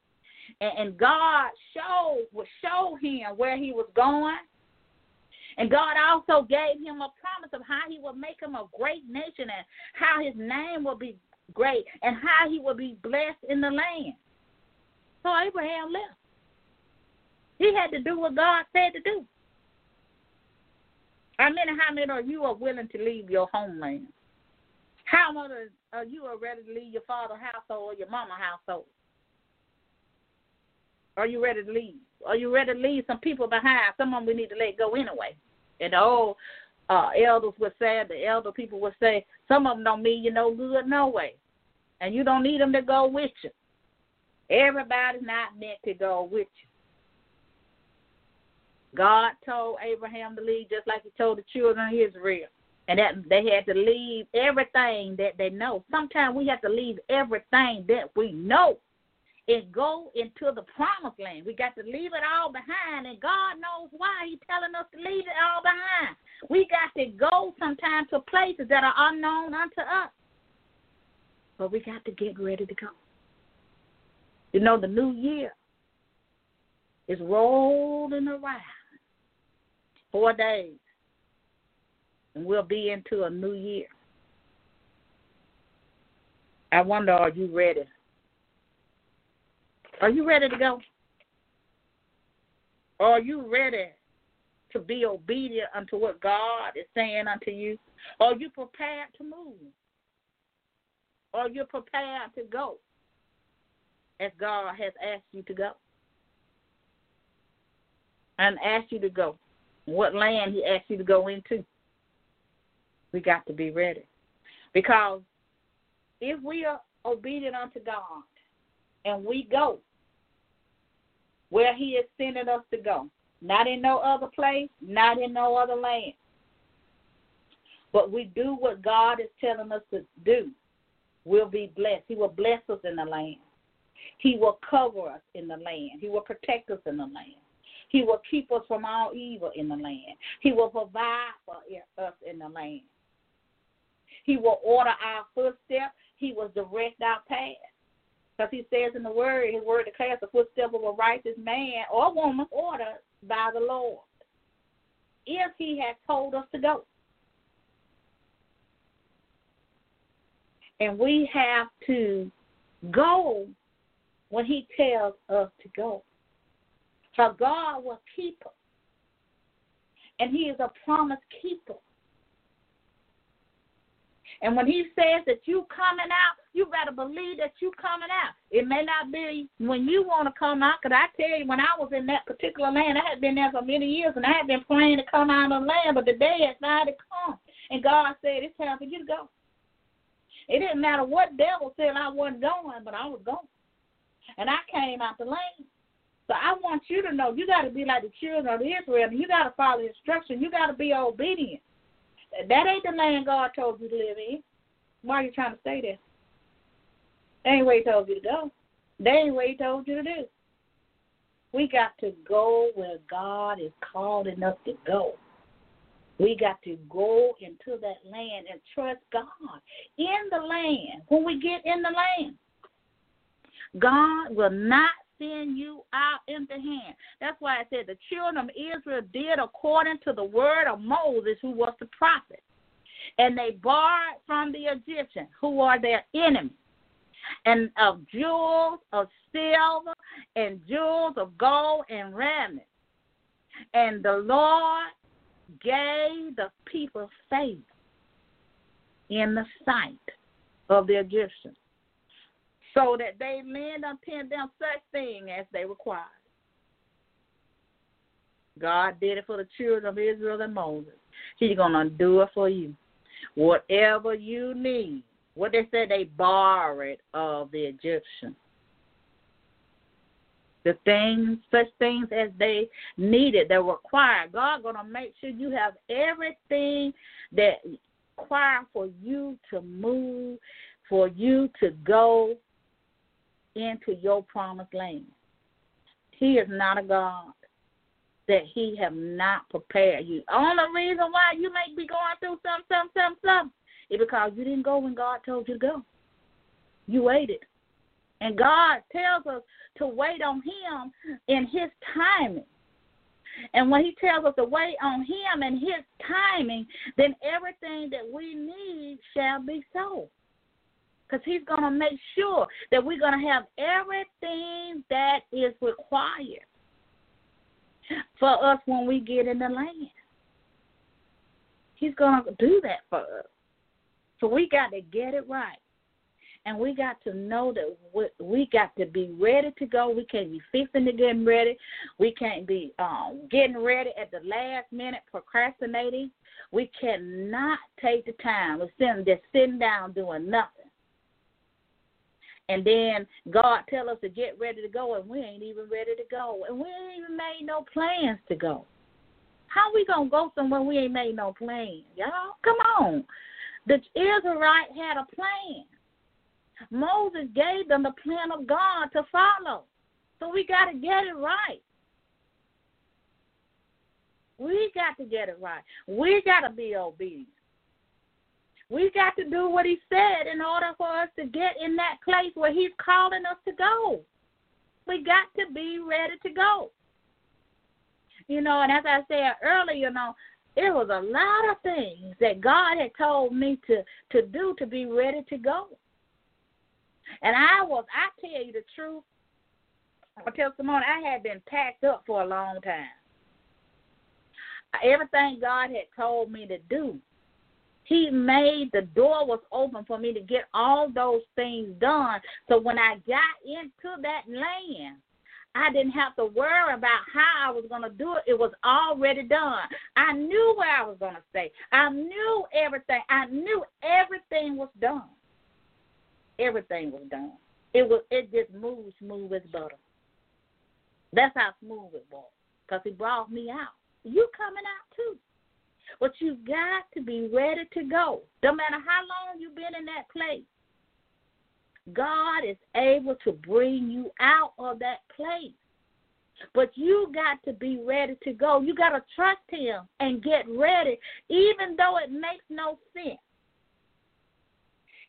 and, and God showed would show him where he was going. And God also gave him a promise of how he would make him a great nation and how his name will be great and how he will be blessed in the land. So Abraham left. He had to do what God said to do. I mean, how many of you are willing to leave your homeland? How many of you are ready to leave your father's household or your mama's household? Are you ready to leave? Are you ready to leave some people behind? Someone we need to let go anyway. And the old uh, elders would say, the elder people would say, some of them don't mean you no good no way. And you don't need them to go with you. Everybody's not meant to go with you. God told Abraham to leave just like he told the children of Israel. And that they had to leave everything that they know. Sometimes we have to leave everything that we know and go into the promised land. We got to leave it all behind, and God knows why he's telling us to leave it all behind. We got to go sometimes to places that are unknown unto us. But we got to get ready to go. You know, the new year is rolling around. Four days, and we'll be into a new year. I wonder, are you ready? Are you ready to go? Are you ready to be obedient unto what God is saying unto you? Are you prepared to move? Are you prepared to go as God has asked you to go? And asked you to go. What land he asked you to go into? We got to be ready. Because if we are obedient unto God and we go where he is sending us to go, not in no other place, not in no other land, but we do what God is telling us to do, we'll be blessed. He will bless us in the land. He will cover us in the land. He will protect us in the land. He will keep us from all evil in the land. He will provide for us in the land. He will order our footsteps. He will direct our path. Because he says in the word, his word declares the footsteps of a righteous man or woman ordered by the Lord. If he has told us to go. And we have to go when he tells us to go. For God will keep us, and he is a promise keeper. And when he says that you coming out, you better believe that you coming out. It may not be when you want to come out, because I tell you, when I was in that particular land, I had been there for many years, and I had been praying to come out of the land, but the day has not come. And God said, it's time for you to go. It didn't matter what devil said I wasn't going, but I was going. And I came out the land. So I want you to know you got to be like the children of Israel. You got to follow instruction. You got to be obedient. That ain't the land God told you to live in. Why are you trying to stay there? That ain't where he told you to go. That ain't where he told you to do. We got to go where God is calling us to go. We got to go into that land and trust God in the land. When we get in the land, God will not send you out empty hand. That's why I said the children of Israel did according to the word of Moses, who was the prophet. And they borrowed from the Egyptians, who are their enemies, and of jewels of silver and jewels of gold and raiment. And the Lord gave the people favor in the sight of the Egyptians, so that they lend unto them such thing as they required. God did it for the children of Israel and Moses. He's going to do it for you. Whatever you need, what they said they borrowed of the Egyptians, the things, such things as they needed, they required. God's going to make sure you have everything that required for you to move, for you to go into your promised land. He is not a God that he have not prepared you. Only reason why you may be going through something, something, something, something is because you didn't go when God told you to go. You waited, And God tells us to wait on him in his timing. And when he tells us to wait on him in his timing, then everything that we need shall be so. Because he's going to make sure that we're going to have everything that is required for us when we get in the land. He's going to do that for us. So we got to get it right. And we got to know that we got to be ready to go. We can't be fixing to getting ready. We can't be um, getting ready at the last minute, procrastinating. We cannot take the time of sitting, just sitting down doing nothing. And then God tell us to get ready to go, and we ain't even ready to go. And we ain't even made no plans to go. How we going to go somewhere we ain't made no plans, y'all? Come on. The Israelites had a plan. Moses gave them the plan of God to follow. So we got to get it right. We got to get it right. We got to be obedient. We got to do what he said in order for us to get in that place where he's calling us to go. We got to be ready to go. You know, and as I said earlier, you know, it was a lot of things that God had told me to, to do to be ready to go. And I was, I tell you the truth, I tell Simone, I had been packed up for a long time. Everything God had told me to do, he made, the door was open for me to get all those things done. So when I got into that land, I didn't have to worry about how I was going to do it. It was already done. I knew where I was going to stay. I knew everything. I knew everything was done. Everything was done. It was. It just moved smooth as butter. That's how smooth it was, because he brought me out. You coming out too. But you got to be ready to go. No matter how long you've been in that place, God is able to bring you out of that place. But you got to be ready to go. You got to trust him and get ready, even though it makes no sense.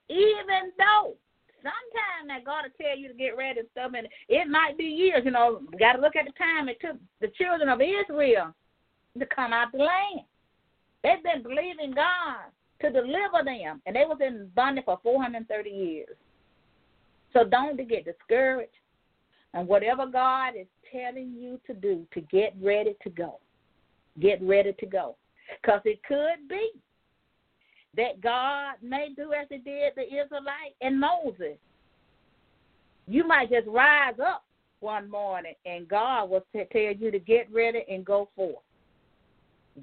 Even though sometimes that God will tell you to get ready and stuff, and it might be years, you know, got to look at the time it took the children of Israel to come out the land. They've been believing God to deliver them, and they was in bondage for four hundred thirty years. So don't get discouraged. And whatever God is telling you to do, to get ready to go, get ready to go, because it could be that God may do as he did the Israelite and Moses. You might just rise up one morning and God will tell you to get ready and go forth.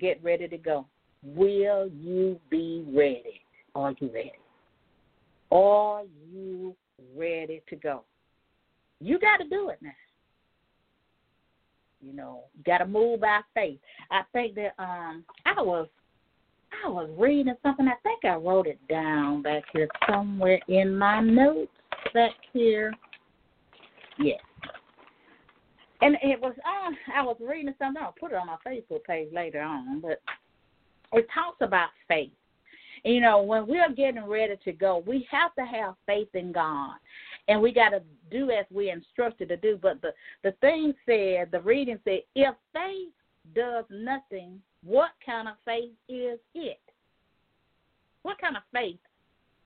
Get ready to go. Will you be ready? Are you ready? Are you ready to go? You got to do it now. You know, you got to move by faith. I think that um, I was I was reading something. I think I wrote it down back here somewhere in my notes back here. Yes. And it was on, I was reading something. I'll put it on my Facebook page later on. But it talks about faith. You know, when we're getting ready to go, we have to have faith in God. And we got to do as we're instructed to do. But the, the thing said, the reading said, if faith does nothing, what kind of faith is it? What kind of faith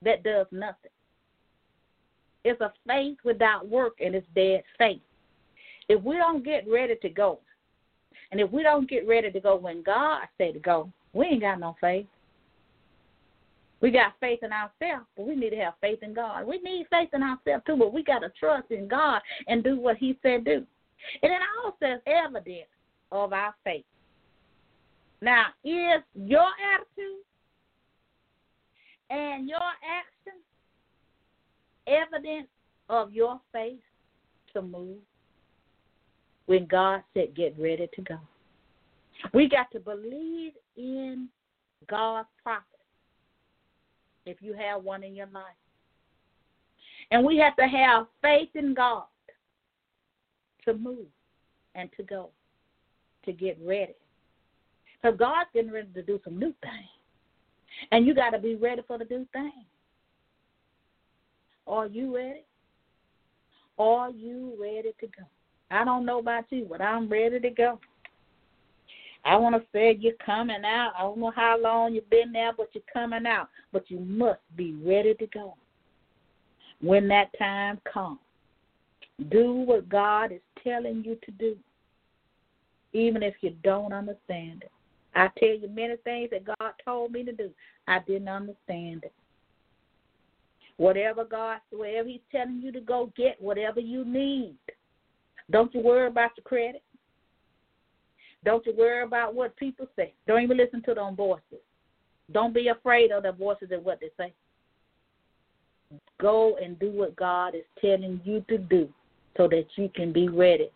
that does nothing? It's a faith without work, and it's dead faith. If we don't get ready to go, and if we don't get ready to go when God said to go, we ain't got no faith. We got faith in ourselves, but we need to have faith in God. We need faith in ourselves too, but we got to trust in God and do what he said do. And it all says evidence of our faith. Now, is your attitude and your action evidence of your faith to move when God said get ready to go? We got to believe in God's prophet if you have one in your life. And we have to have faith in God to move and to go, to get ready. Because God's getting ready to do some new things. And you got to be ready for the new thing. Are you ready? Are you ready to go? I don't know about you, but I'm ready to go. I want to say you're coming out. I don't know how long you've been there, but you're coming out. But you must be ready to go. When that time comes, do what God is telling you to do, even if you don't understand it. I tell you many things that God told me to do. I didn't understand it. Whatever God, wherever he's telling you to go, get whatever you need. Don't you worry about your credit. Don't you worry about what people say. Don't even listen to their voices. Don't be afraid of their voices and what they say. Go and do what God is telling you to do so that you can be ready,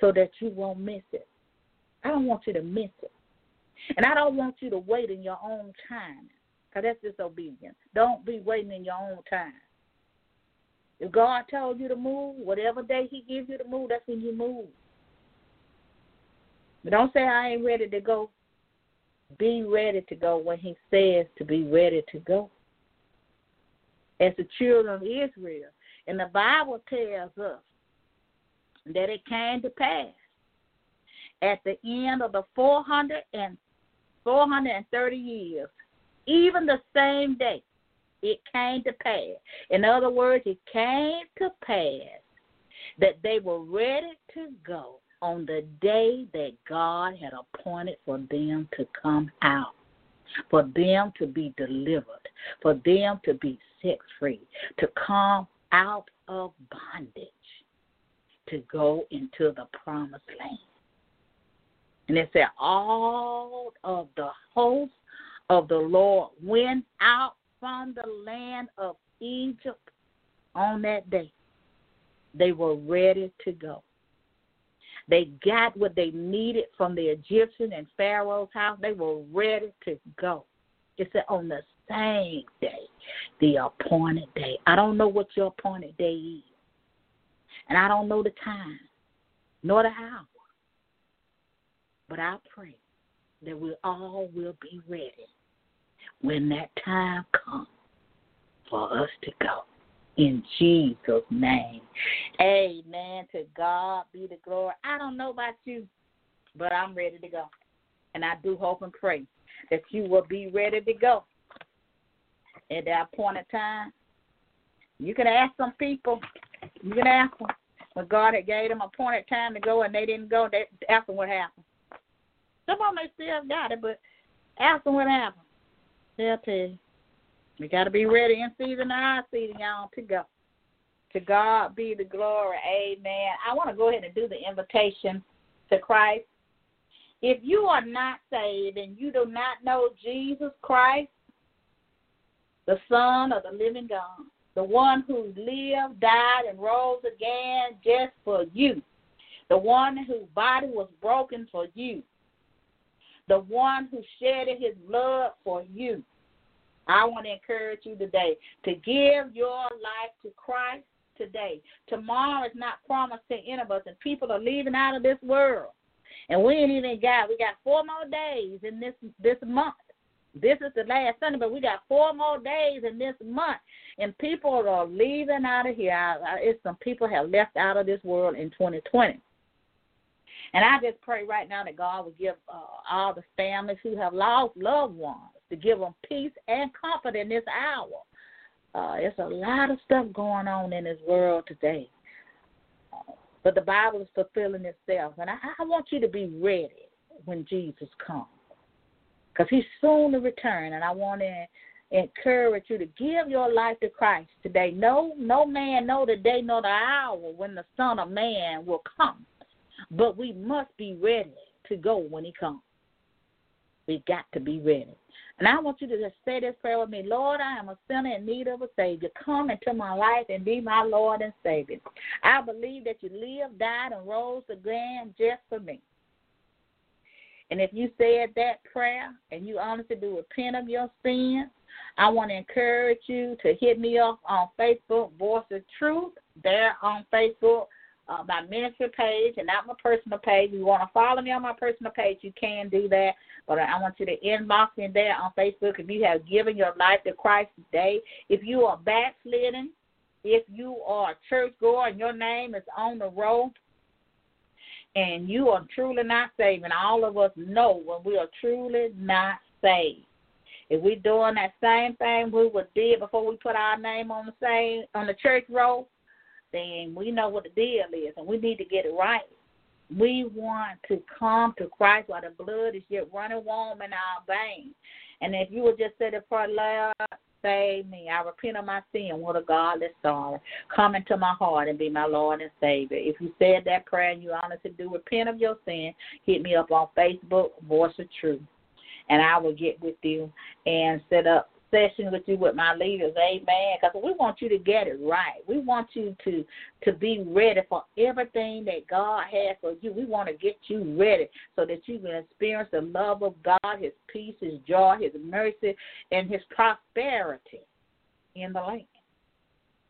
so that you won't miss it. I don't want you to miss it. And I don't want you to wait in your own time, because that's disobedience. Don't be waiting in your own time. If God told you to move, whatever day he gives you to move, that's when you move. But don't say, I ain't ready to go. Be ready to go when he says to be ready to go. As the children of Israel, and the Bible tells us that it came to pass at the end of the four hundred and thirty years, even the same day, it came to pass. In other words, it came to pass that they were ready to go on the day that God had appointed for them to come out, for them to be delivered, for them to be set free, to come out of bondage, to go into the promised land. And it said, all of the hosts of the Lord went out from the land of Egypt on that day. They were ready to go. They got what they needed from the Egyptian and Pharaoh's house. They were ready to go. It said on the same day, the appointed day. I don't know what your appointed day is. And I don't know the time, nor the hour. But I pray that we all will be ready when that time comes for us to go. In Jesus' name. Amen. To God be the glory. I don't know about you, but I'm ready to go. And I do hope and pray that you will be ready to go at that point in time. You can ask some people. You can ask them. When God had gave them a point in time to go and they didn't go, they ask them what happened. Some of them may still have got it, but ask them what happened. They'll tell you. We got to be ready in season and out of season, y'all, to go. To God be the glory. Amen. I want to go ahead and do the invitation to Christ. If you are not saved and you do not know Jesus Christ, the Son of the living God, the one who lived, died, and rose again just for you, the one whose body was broken for you, the one who shedded his blood for you, I want to encourage you today to give your life to Christ today. Tomorrow is not promised to any of us, and people are leaving out of this world. And we ain't even got, we got four more days in this, this month. This is the last Sunday, but we got four more days in this month, and people are leaving out of here. I, I, it's some people have left out of this world in twenty twenty. And I just pray right now that God will give uh, all the families who have lost loved ones, to give them peace and comfort in this hour. Uh, there's a lot of stuff going on in this world today. Uh, but the Bible is fulfilling itself. And I, I want you to be ready when Jesus comes, because he's soon to return. And I want to encourage you to give your life to Christ today. No, no man know the day nor the hour when the Son of Man will come. But we must be ready to go when he comes. We got to be ready. And I want you to just say this prayer with me. Lord, I am a sinner in need of a Savior. Come into my life and be my Lord and Savior. I believe that you lived, died, and rose again just for me. And if you said that prayer and you honestly do repent of your sin, I want to encourage you to hit me up on Facebook, Voice of Truth, there on Facebook, uh, my ministry page and not my personal page. You want to follow me on my personal page, you can do that. But I want you to inbox me there on Facebook if you have given your life to Christ today. If you are backslidden If you are a churchgoer and your name is on the roll and you are truly not saved, and all of us know when we are truly not saved, if we're doing that same thing we would did before we put our name on the same on the church roll, then we know what the deal is, and we need to get it right. We want to come to Christ while the blood is yet running warm in our veins. And if you would just say the prayer, Lord, save me. I repent of my sin with a godly sorrow. Come into my heart and be my Lord and Savior. If you said that prayer and you honestly do repent of your sin, hit me up on Facebook, Voice of Truth, and I will get with you and set up session with you with my leaders, amen, because we want you to get it right. We want you to, to be ready for everything that God has for you. We want to get you ready so that you can experience the love of God, his peace, his joy, his mercy, and his prosperity in the land.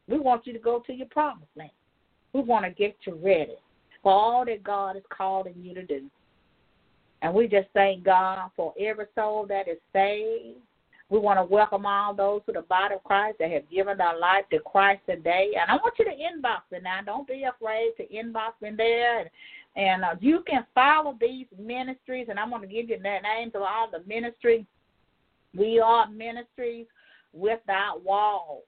We want you to go to your promised land. We want to get you ready for all that God is calling you to do. And we just thank God for every soul that is saved. We want to welcome all those to the body of Christ that have given their life to Christ today. And I want you to inbox me now. Don't be afraid to inbox me there. And, and uh, you can follow these ministries, and I'm going to give you the names of all the ministries. We are ministries without walls.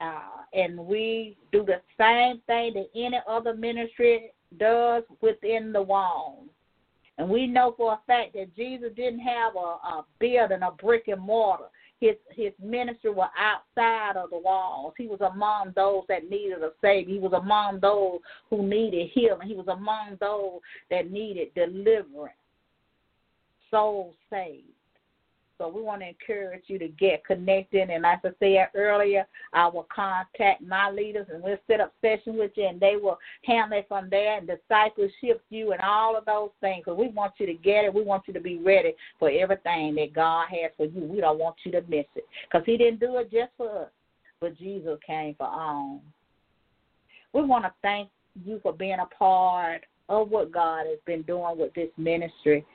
Uh, and we do the same thing that any other ministry does within the walls. And we know for a fact that Jesus didn't have a, a building, a brick and mortar. His his ministry was outside of the walls. He was among those that needed a savior. He was among those who needed healing. He was among those that needed deliverance, souls saved. So we want to encourage you to get connected. And as I said earlier, I will contact my leaders and we'll set up sessions with you, and they will handle it from there and discipleship you and all of those things. Because we want you to get it. We want you to be ready for everything that God has for you. We don't want you to miss it. Because he didn't do it just for us, but Jesus came for all. We want to thank you for being a part of what God has been doing with this ministry.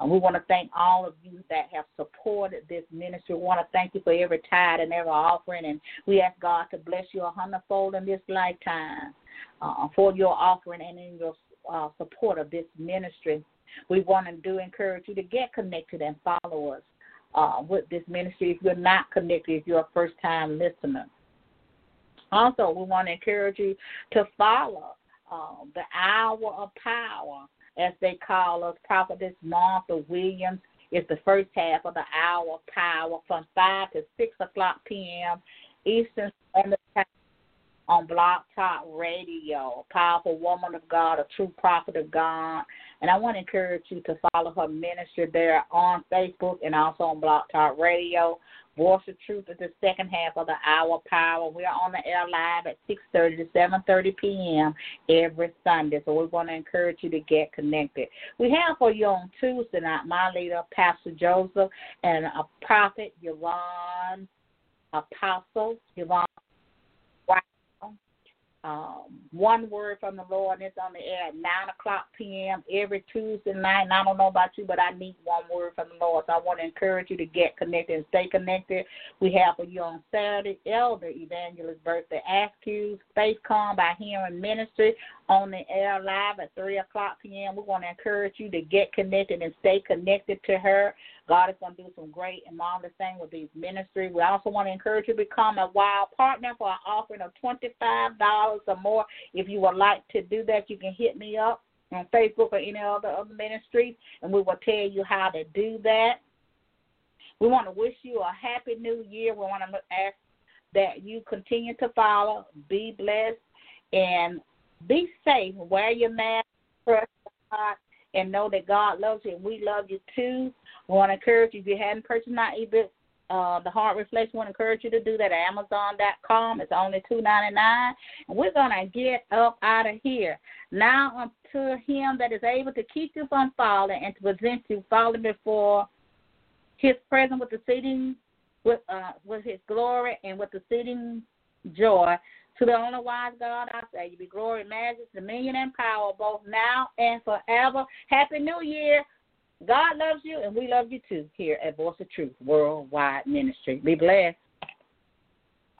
We want to thank all of you that have supported this ministry. We want to thank you for every tithe and every offering. And we ask God to bless you a hundredfold in this lifetime uh, for your offering and in your uh, support of this ministry. We want to do encourage you to get connected and follow us uh, with this ministry if you're not connected, if you're a first-time listener. Also, we want to encourage you to follow uh, the Hour of Power, as they call us. Prophetess Martha Williams is the first half of the Hour of Power from five to six o'clock p.m. Eastern Standard Time on Blog Talk Radio. Powerful woman of God, a true prophet of God. And I want to encourage you to follow her ministry there on Facebook and also on Blog Talk Radio. Voice of Truth is the second half of the Hour of Power. We are on the air live at six thirty to seven thirty p.m. every Sunday. So we want to encourage you to get connected. We have for you on Tuesday night my leader, Pastor Joseph, and a prophet, Yvonne, Apostle Yvonne. Um, One Word from the Lord, and it's on the air at nine o'clock p.m. every Tuesday night. And I don't know about you, but I need One Word from the Lord. So I want to encourage you to get connected and stay connected. We have for you on Saturday, Elder Evangelist Bertha Askew, Faith Calm by Hearing Ministry, on the air live at three o'clock p.m. We want to encourage you to get connected and stay connected to her. God is going to do some great and marvelous things with these ministries. We also want to encourage you to become a wild partner for an offering of twenty-five dollars or more. If you would like to do that, you can hit me up on Facebook or any other of the ministries, and we will tell you how to do that. We want to wish you a happy new year. We want to ask that you continue to follow, be blessed, and be safe. Wear your mask, trust God, and know that God loves you and we love you too. We want to encourage you, if you hadn't purchased my ebook, uh, The Heart Reflection, we want to encourage you to do that at amazon dot com. It's only two ninety-nine. And we're going to get up out of here. Now unto him that is able to keep you from falling and to present you falling before his presence with the seating, with, uh, with his glory and with the seating joy. To the only wise God, I say, you be glory, majesty, dominion, and power, both now and forever. Happy New Year. God loves you, and we love you too, here at Voice of Truth Worldwide Ministry. Be blessed.